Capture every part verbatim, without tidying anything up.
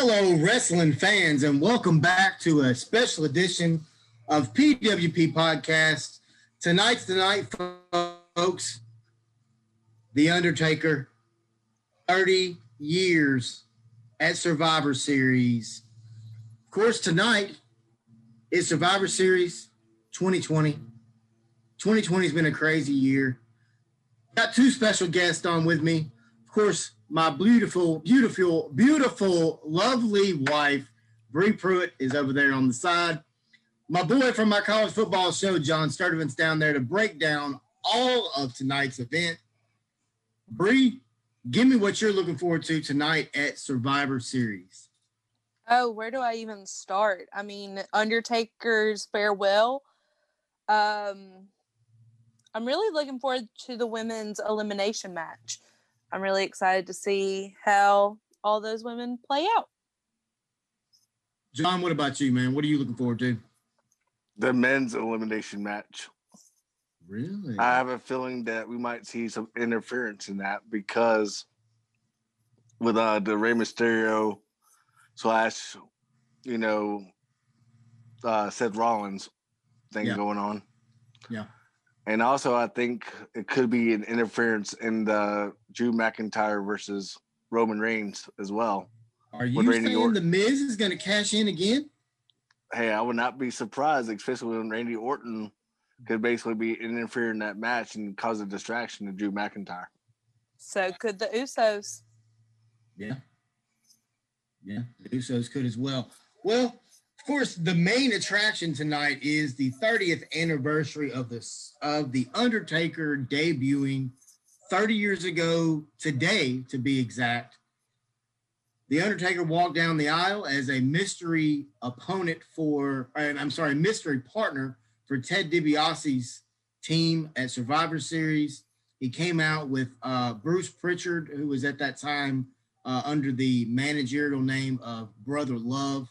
Hello, wrestling fans, and welcome back to a special edition of P W P Podcast. Tonight's the night, folks. The Undertaker, thirty years at Survivor Series. Of course, tonight is Survivor Series twenty twenty. twenty twenty has been a crazy year. Got two special guests on with me. Of course, my beautiful, beautiful, beautiful, lovely wife, Bree Pruitt, is over there on the side. My boy from my college football show, John Sturdivant's down there to break down all of tonight's event. Bree, give me what you're looking forward to tonight at Survivor Series. Oh, where do I even start? I mean, Undertaker's farewell. Um, I'm really looking forward to the women's elimination match. I'm really excited to see how all those women play out. John, what about you, man? What are you looking forward to? The men's elimination match. Really? I have a feeling that we might see some interference in that because with uh, the Rey Mysterio slash, you know, uh, Seth Rollins thing yeah. going on. Yeah. And also, I think it could be an interference in the Drew McIntyre versus Roman Reigns as well. Are you saying Orton. The Miz is going to cash in again? Hey, I would not be surprised, especially when Randy Orton could basically be interfering in that match and cause a distraction to Drew McIntyre. So could the Usos. Yeah. Yeah, the Usos could as well. Well, of course, the main attraction tonight is the thirtieth anniversary of this of The Undertaker debuting thirty years ago today, to be exact. The Undertaker walked down the aisle as a mystery opponent for, and I'm sorry, mystery partner for Ted DiBiase's team at Survivor Series. He came out with uh, Bruce Pritchard, who was at that time uh, under the managerial name of Brother Love.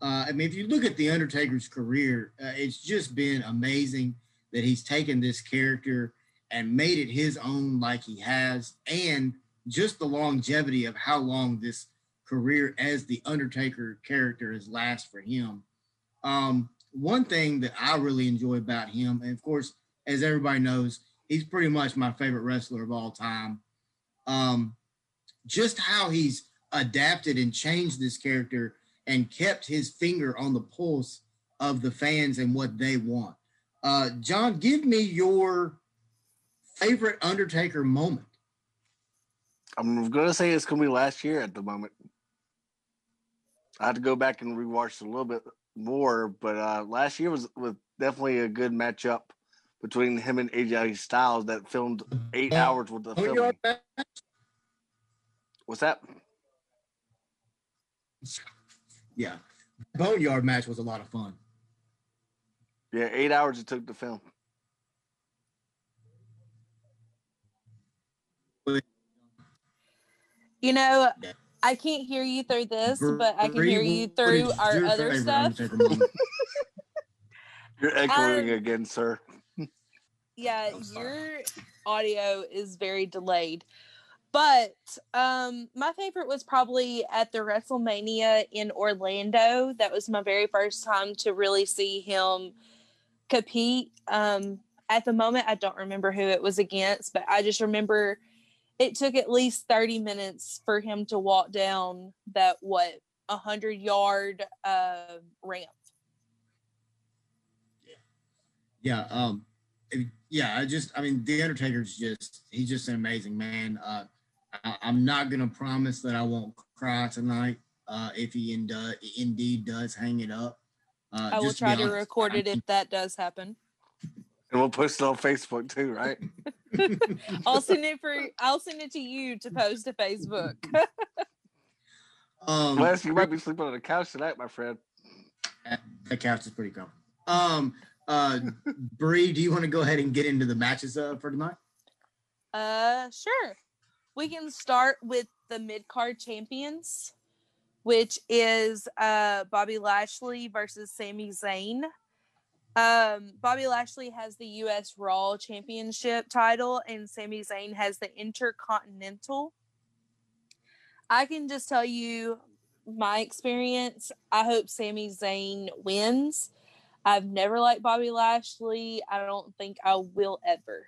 Uh, I mean, if you look at The Undertaker's career, uh, it's just been amazing that he's taken this character and made it his own like he has, and just the longevity of how long this career as The Undertaker character has lasted for him. Um, one thing that I really enjoy about him, and of course, as everybody knows, he's pretty much my favorite wrestler of all time, um, just how he's adapted and changed this character and kept his finger on the pulse of the fans and what they want. Uh, John, give me your favorite Undertaker moment. I'm going to say it's going to be last year at the moment. I had to go back and rewatch a little bit more, but uh, last year was, was definitely a good matchup between him and A J Styles that filmed eight yeah. hours with the oh, filming. What's that? Yeah, the Boneyard match was a lot of fun. Yeah, eight hours it took to film. You know, I can't hear you through this, but I can hear you through our other stuff. You're echoing um, again, sir. Yeah, your audio is very delayed. But um, my favorite was probably at the WrestleMania in Orlando. That was my very first time to really see him compete. Um, at the moment, I don't remember who it was against, but I just remember it took at least thirty minutes for him to walk down that, what, one hundred yard uh, ramp. Yeah, um, yeah, I just, I mean, The Undertaker's just, he's just an amazing man. Uh, I'm not going to promise that I won't cry tonight uh, if he in do, indeed does hang it up. Uh, I will try to, to record it if that does happen. And we'll post it on Facebook too, right? I'll send it for. I'll send it to you to post to Facebook. um, Unless you might be sleeping on the couch tonight, my friend. The couch is pretty comfortable. Um, uh, Bree, do you want to go ahead and get into the matches uh, for tonight? Uh, sure. We can start with the mid-card champions, which is uh, Bobby Lashley versus Sami Zayn. Um, Bobby Lashley has the U S Raw Championship title, and Sami Zayn has the Intercontinental. I can just tell you, my experience, I hope Sami Zayn wins. I've never liked Bobby Lashley. I don't think I will ever.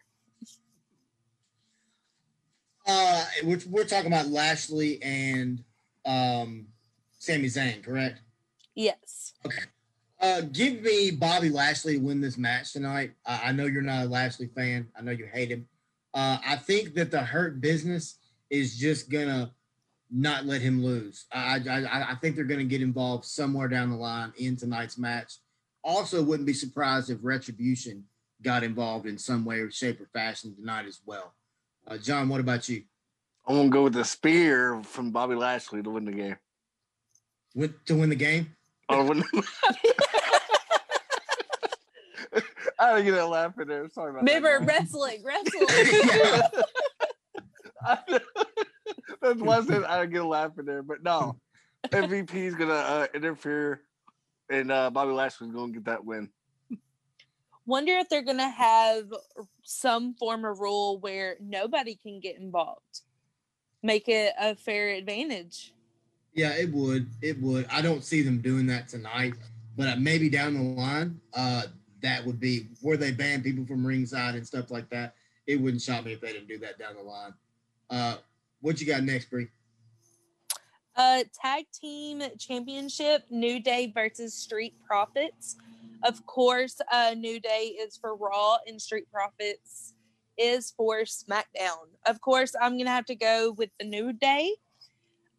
Uh, we're, we're talking about Lashley and um, Sami Zayn, correct? Yes. Okay. Uh, give me Bobby Lashley to win this match tonight. Uh, I know you're not a Lashley fan. I know you hate him. Uh, I think that the Hurt Business is just going to not let him lose. I, I, I think they're going to get involved somewhere down the line in tonight's match. Also wouldn't be surprised if Retribution got involved in some way or shape or fashion tonight as well. Uh, John, what about you? I'm going to go with the spear from Bobby Lashley to win the game. With, to win the game? Oh, win the- I didn't get that laugh in there. Sorry about Remember, that. Remember, wrestling, wrestling. That's less than I didn't get a laugh in there. But no, M V P is going to uh, interfere. And uh, Bobby Lashley's going to get that win. Wonder if they're going to have some form of rule where nobody can get involved. Make it a fair advantage. Yeah, it would. It would. I don't see them doing that tonight, but maybe down the line, uh, that would be where they ban people from ringside and stuff like that. It wouldn't shock me if they didn't do that down the line. Uh, what you got next, Bree? Uh, tag team championship, New Day versus Street Profits. Of course, uh, New Day is for Raw and Street Profits is for SmackDown. Of course, I'm going to have to go with the New Day.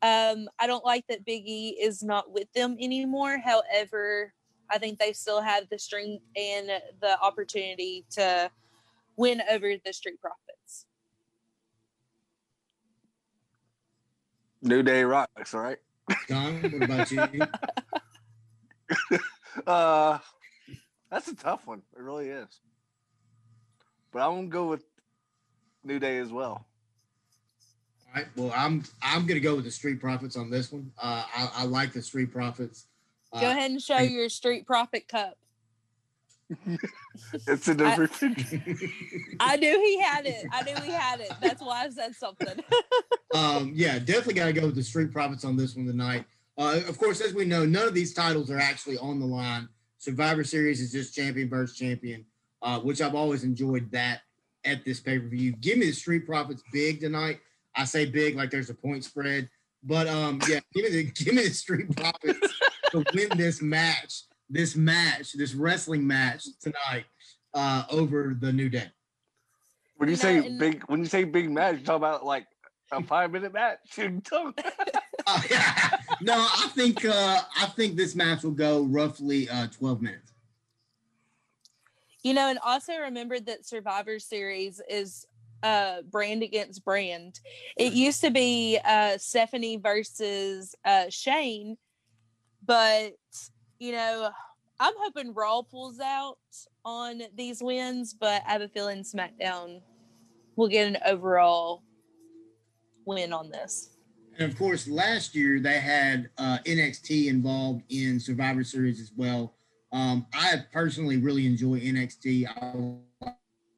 Um, I don't like that Big E is not with them anymore. However, I think they still have the strength and the opportunity to win over the Street Profits. New Day rocks, all right? John, what about you? uh, that's a tough one. It really is. But I'm going to go with New Day as well. All right. Well, I'm I'm going to go with the Street Profits on this one. Uh, I, I like the Street Profits. Uh, go ahead and show and- your Street Profit cup. It's in the I, refrigerator. I knew he had it. I knew he had it. That's why I said something. um, yeah, definitely got to go with the Street Profits on this one tonight. Uh, of course, as we know, none of these titles are actually on the line. Survivor Series is just champion versus champion, uh, which I've always enjoyed that at this pay-per-view. Give me the Street Profits big tonight. I say big like there's a point spread, but um, yeah, give me the give me the Street Profits to win this match. This match, this wrestling match tonight, uh, over the New Day. When you say big, when you say big match, you talk about like a five minute match. uh, yeah. No, I think uh, I think this match will go roughly uh, twelve minutes. You know, and also remember that Survivor Series is uh, brand against brand. It used to be uh, Stephanie versus uh, Shane, but. You know, I'm hoping Raw pulls out on these wins, but I have a feeling SmackDown will get an overall win on this. And, of course, last year they had uh, N X T involved in Survivor Series as well. Um, I personally really enjoy N X T. I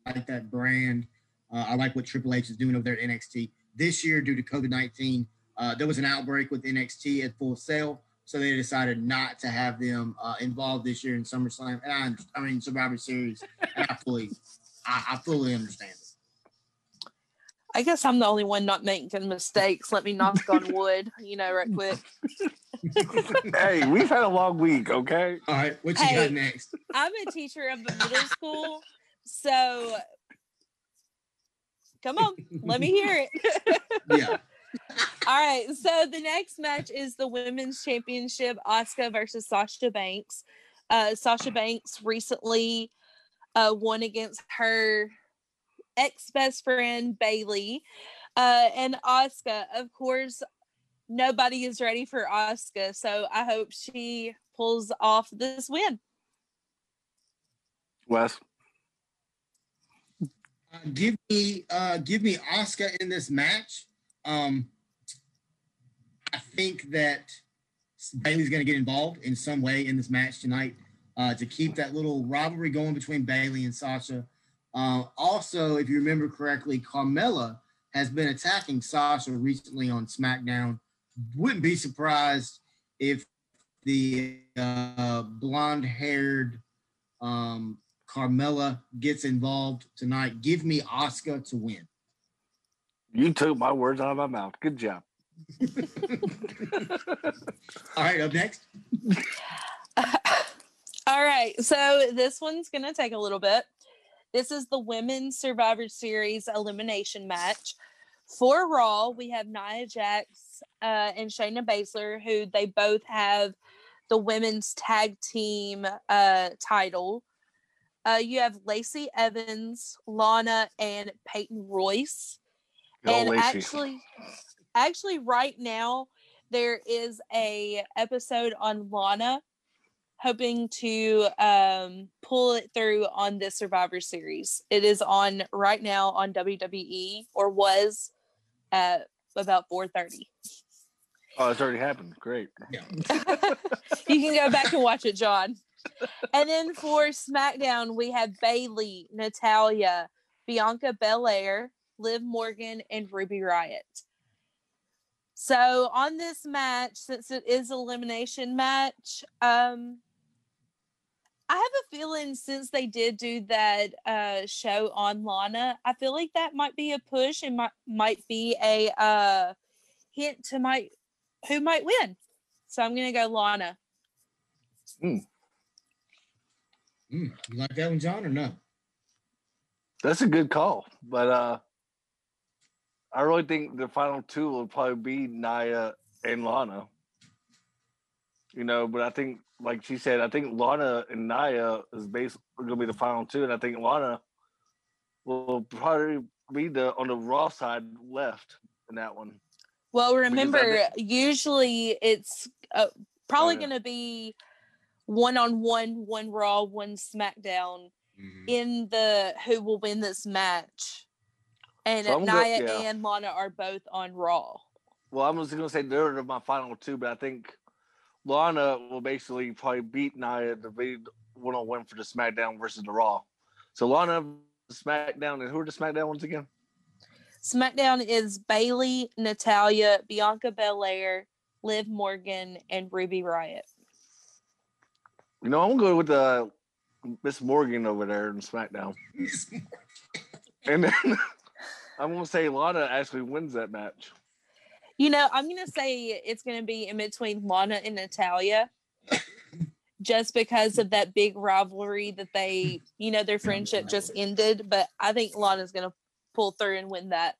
like that brand. Uh, I like what Triple H is doing over there at N X T. This year, due to COVID nineteen, uh, there was an outbreak with N X T at Full Sail. So they decided not to have them uh, involved this year in SummerSlam. And I, I mean, Survivor Series. And I fully, I, I fully understand it. I guess I'm the only one not making mistakes. Let me knock on wood, you know, right quick. Hey, we've had a long week, okay? All right, what you hey, got next? I'm a teacher of the middle school, so come on, let me hear it. Yeah. All right, so the next match is the Women's Championship, Asuka versus Sasha Banks. Uh, Sasha Banks recently uh, won against her ex-best friend, Bayley. Uh, and Asuka, of course, nobody is ready for Asuka, so I hope she pulls off this win. Wes? Uh, give me uh, give me Asuka in this match. Um, I think that Bayley's going to get involved in some way in this match tonight uh, to keep that little rivalry going between Bayley and Sasha. Uh, also, if you remember correctly, Carmella has been attacking Sasha recently on SmackDown. Wouldn't be surprised if the uh, blonde-haired um, Carmella gets involved tonight. Give me Asuka to win. You took my words out of my mouth. Good job. All right, up next. All right, so this one's going to take a little bit. This is the Women's Survivor Series elimination match. For Raw, we have Nia Jax uh, and Shayna Baszler, who they both have the women's tag team uh, title. Uh, you have Lacey Evans, Lana, and Peyton Royce. Good and actually, actually, right now, there is a episode on Lana, hoping to um, pull it through on this Survivor Series. It is on right now on W W E, or was at about four thirty. Oh, it's already happened. Great. Yeah. You can go back and watch it, John. And then for SmackDown, we have Bayley, Natalya, Bianca Belair, Liv Morgan, and Ruby Riott. So on this match, since it is an elimination match, um, I have a feeling since they did do that uh, show on Lana, I feel like that might be a push and might might be a uh, hint to my who might win. So I'm gonna go Lana. Mm. Mm. You like that one, John, or no? That's a good call, but uh, I really think the final two will probably be Nia and Lana. You know, but I think, like she said, I think Lana and Nia is basically going to be the final two, and I think Lana will probably be the on the Raw side left in that one. Well, remember, think, usually it's uh, probably oh, yeah. going to be one-on-one, one Raw, one SmackDown mm-hmm. in the who will win this match. And so Nia go, yeah. and Lana are both on Raw. Well, I was going to say they're my final two, but I think Lana will basically probably beat Nia to be one-on-one for the SmackDown versus the Raw. So Lana, SmackDown, and who are the SmackDown ones again? SmackDown is Bayley, Natalya, Bianca Belair, Liv Morgan, and Ruby Riott. You know, I'm going to go with uh, Miss Morgan over there in SmackDown. And then... I'm going to say Lana actually wins that match. You know, I'm going to say it's going to be in between Lana and Natalya just because of that big rivalry that they, you know, their friendship just ended. But I think Lana's going to pull through and win that.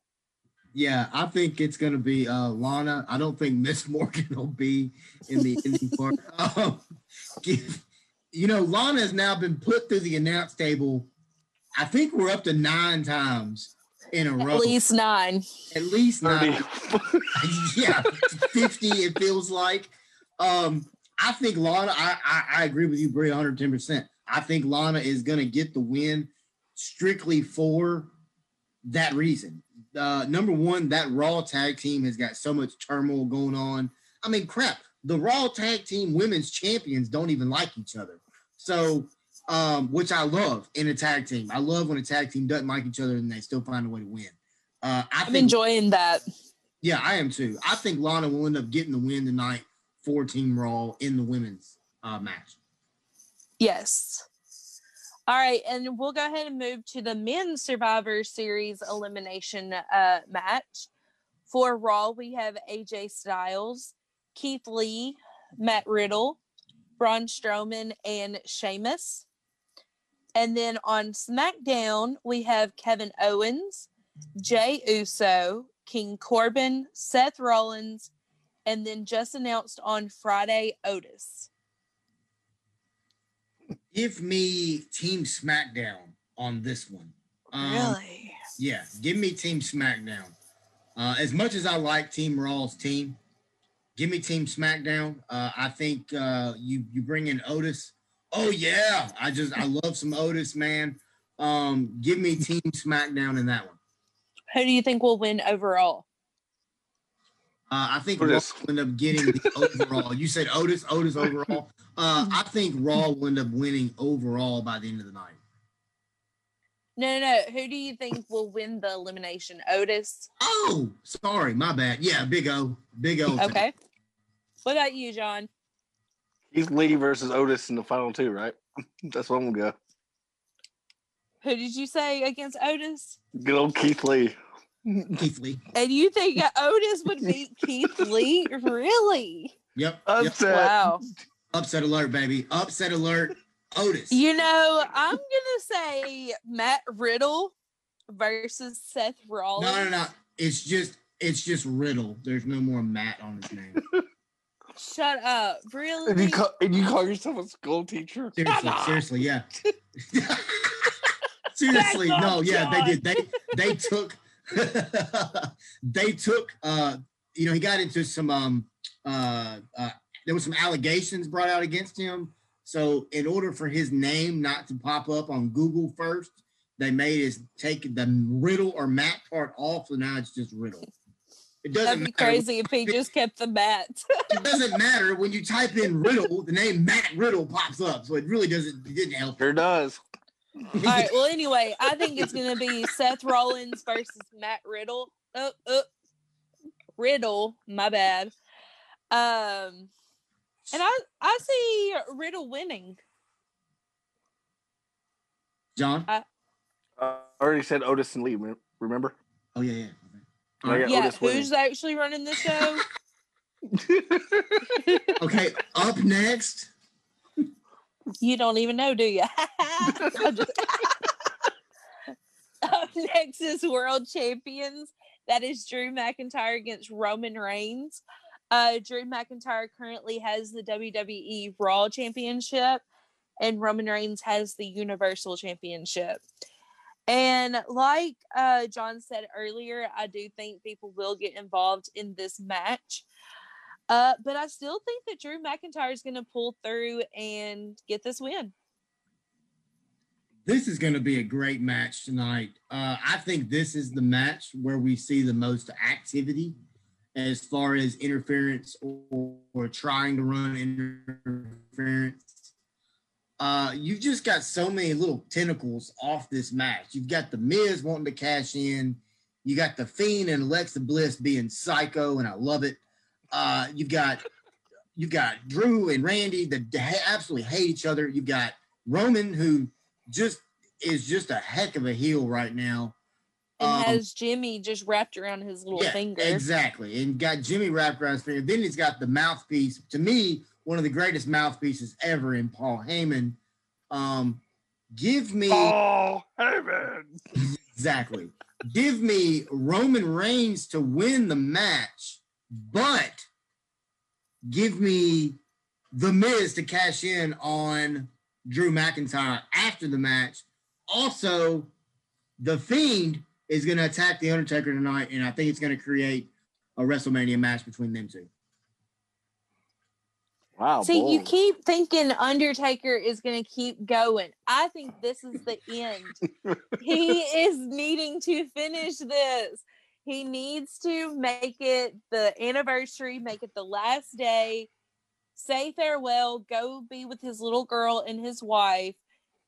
Yeah, I think it's going to be uh, Lana. I don't think Miss Morgan will be in the ending part. Um, you know, Lana has now been put through the announce table. I think we're up to nine times. In a row. At least nine. At least nine. Yeah, fifty it feels like. Um, I think Lana, I, I, I agree with you, Bree, one hundred ten percent. I think Lana is going to get the win strictly for that reason. Uh, number one, that Raw tag team has got so much turmoil going on. I mean, crap, the Raw tag team women's champions don't even like each other. So... Um, which I love in a tag team. I love when a tag team doesn't like each other and they still find a way to win. Uh, I I'm think, enjoying that. Yeah, I am too. I think Lana will end up getting the win tonight for Team Raw in the women's uh, match. Yes. All right, and we'll go ahead and move to the Men's Survivor Series elimination uh, match. For Raw, we have A J Styles, Keith Lee, Matt Riddle, Braun Strowman, and Sheamus. And then on SmackDown, we have Kevin Owens, Jey Uso, King Corbin, Seth Rollins, and then just announced on Friday, Otis. Give me Team SmackDown on this one. Um, really? Yeah, give me Team SmackDown. Uh, as much as I like Team Raw's team, give me Team SmackDown. Uh, I think uh, you, you bring in Otis. Oh, yeah. I just, I love some Otis, man. Um, give me Team SmackDown in that one. Who do you think will win overall? Uh, I think Otis. Raw will end up getting the overall. You said Otis, Otis overall. Uh, I think Raw will end up winning overall by the end of the night. No, no, no. Who do you think will win the elimination? Otis? Oh, sorry. My bad. Yeah, Big O. Big O. Okay. What about you, John? Keith Lee versus Otis in the final two, right? That's what I'm gonna go. Who did you say against Otis? Good old Keith Lee. Keith Lee. And you think Otis would beat Keith Lee? Really? Yep. Upset. Yep. Wow. Upset alert, baby. Upset alert. Otis. You know, I'm going to say Matt Riddle versus Seth Rollins. No, no, no. It's just, it's just Riddle. There's no more Matt on his name. Shut up. Really? And you call, and you call yourself a school teacher? Seriously, seriously, yeah. Seriously, That's no, yeah, John. They did. They they took, they took, uh, you know, he got into some, um, uh, uh, there were some allegations brought out against him. So in order for his name not to pop up on Google first, they made his take the Riddle or Matt part off, and now it's just Riddle. It doesn't That'd be matter. Crazy if he just kept the Matt. It doesn't matter. When you type in Riddle, the name Matt Riddle pops up, so it really doesn't, it didn't help. Sure does. All right, well, anyway, I think it's going to be Seth Rollins versus Matt Riddle. Oh, oh, Riddle, my bad. Um, and I, I see Riddle winning. John? I uh, already said Otis and Lee, remember? Oh, yeah, yeah. Okay. Right. Yeah, Otis who's winning. Actually running the show? Okay, up next... You don't even know, do you? just... Up next is World Champions. That is Drew McIntyre against Roman Reigns. Uh, Drew McIntyre currently has the W W E Raw Championship, and Roman Reigns has the Universal Championship. And like uh, John said earlier, I do think people will get involved in this match. Uh, but I still think that Drew McIntyre is going to pull through and get this win. This is going to be a great match tonight. Uh, I think this is the match where we see the most activity as far as interference or, or trying to run interference. Uh, you've just got so many little tentacles off this match. You've got The Miz wanting to cash in. You got The Fiend and Alexa Bliss being psycho, and I love it. Uh, you've got you've got Drew and Randy that absolutely hate each other. You've got Roman, who just is just a heck of a heel right now. And um, has Jimmy just wrapped around his little yeah, finger. Exactly. And got Jimmy wrapped around his finger. Then he's got the mouthpiece. To me, one of the greatest mouthpieces ever in Paul Heyman. Um, give me... Paul Heyman! Exactly. Give me Roman Reigns to win the match. But give me The Miz to cash in on Drew McIntyre after the match. Also, The Fiend is going to attack The Undertaker tonight, and I think it's going to create a WrestleMania match between them two. Wow. See, boy. You keep thinking Undertaker is going to keep going. I think this is the end. He is needing to finish this. He needs to make it the anniversary, make it the last day, say farewell, go be with his little girl and his wife,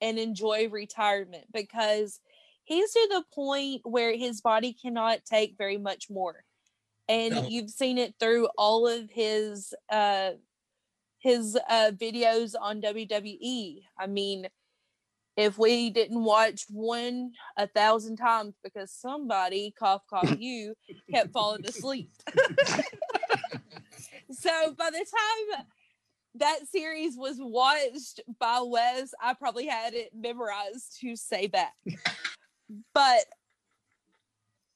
and enjoy retirement, because he's to the point where his body cannot take very much more. And no. You've seen it through all of his uh, his uh, videos on W W E. I mean, if we didn't watch one a thousand times because somebody, cough, cough, you, kept falling asleep. So by the time that series was watched by Wes, I probably had it memorized to say that. But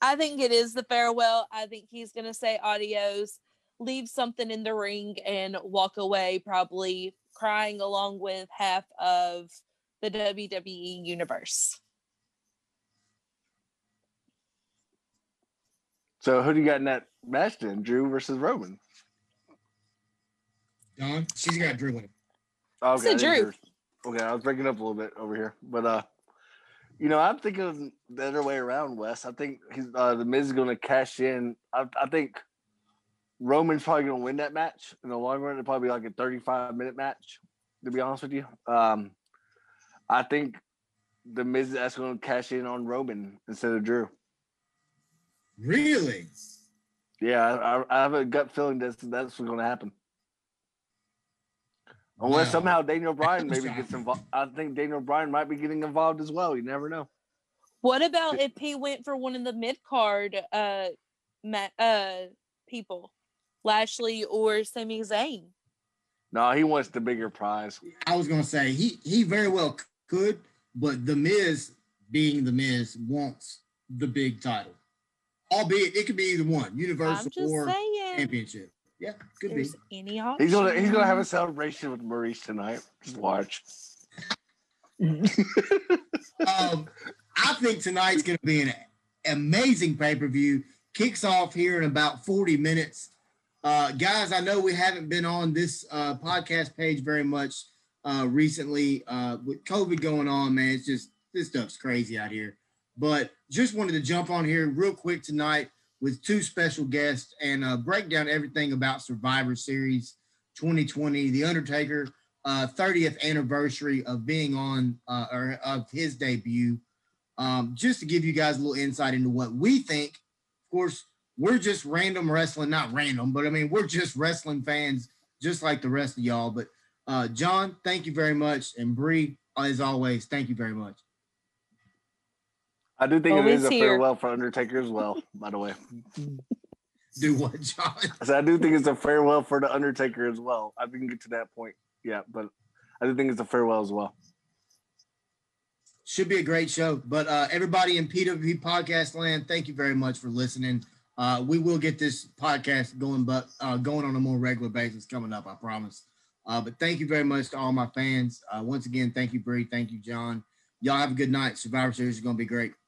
I think it is the farewell. I think he's going to say adios, leave something in the ring, and walk away probably crying along with half of the W W E universe. So who do you got in that match then? Drew versus Roman? Don? She's got Drew winning. Okay, Drew. Okay, I was breaking up a little bit over here. But, uh, you know, I'm thinking the other way around, Wes. I think he's, uh, The Miz is going to cash in. I, I think Roman's probably going to win that match in the long run. It'll probably be like a thirty-five minute match, to be honest with you. Um, I think The Miz is going to cash in on Roman instead of Drew. Really? Yeah, I, I have a gut feeling that's, that's what's going to happen. Unless yeah. somehow Daniel Bryan maybe gets involved. I think Daniel Bryan might be getting involved as well. You never know. What about if he went for one of the mid-card uh, uh, people? Lashley or Sami Zayn? No, he wants the bigger prize. I was going to say, he, he very well could, but The Miz, being The Miz, wants the big title. Albeit, it could be either one, Universal or saying. Championship. Yeah, could There's be. Any option. He's going he's to have a celebration with Maurice tonight. Just watch. um, I think tonight's going to be an amazing pay-per-view. Kicks off here in about forty minutes. Uh, guys, I know we haven't been on this uh, podcast page very much uh, recently. Uh, with COVID going on, man, it's just this stuff's crazy out here. But just wanted to jump on here real quick tonight with two special guests and uh, break down everything about Survivor Series twenty twenty, The Undertaker, uh, thirtieth anniversary of being on uh, or of his debut. Um, just to give you guys a little insight into what we think. Of course, we're just random wrestling, not random, but I mean, we're just wrestling fans, just like the rest of y'all. But uh, John, thank you very much. And Bree, as always, thank you very much. I do think Always it is here. a farewell for Undertaker as well, by the way. Do what, John? So I do think it's a farewell for the Undertaker as well. I can get to that point. Yeah, but I do think it's a farewell as well. Should be a great show. But uh, everybody in P W P Podcast land, thank you very much for listening. Uh, we will get this podcast going, but uh, going on a more regular basis coming up, I promise. Uh, but thank you very much to all my fans. Uh, once again, thank you, Bree. Thank you, John. Y'all have a good night. Survivor Series is going to be great.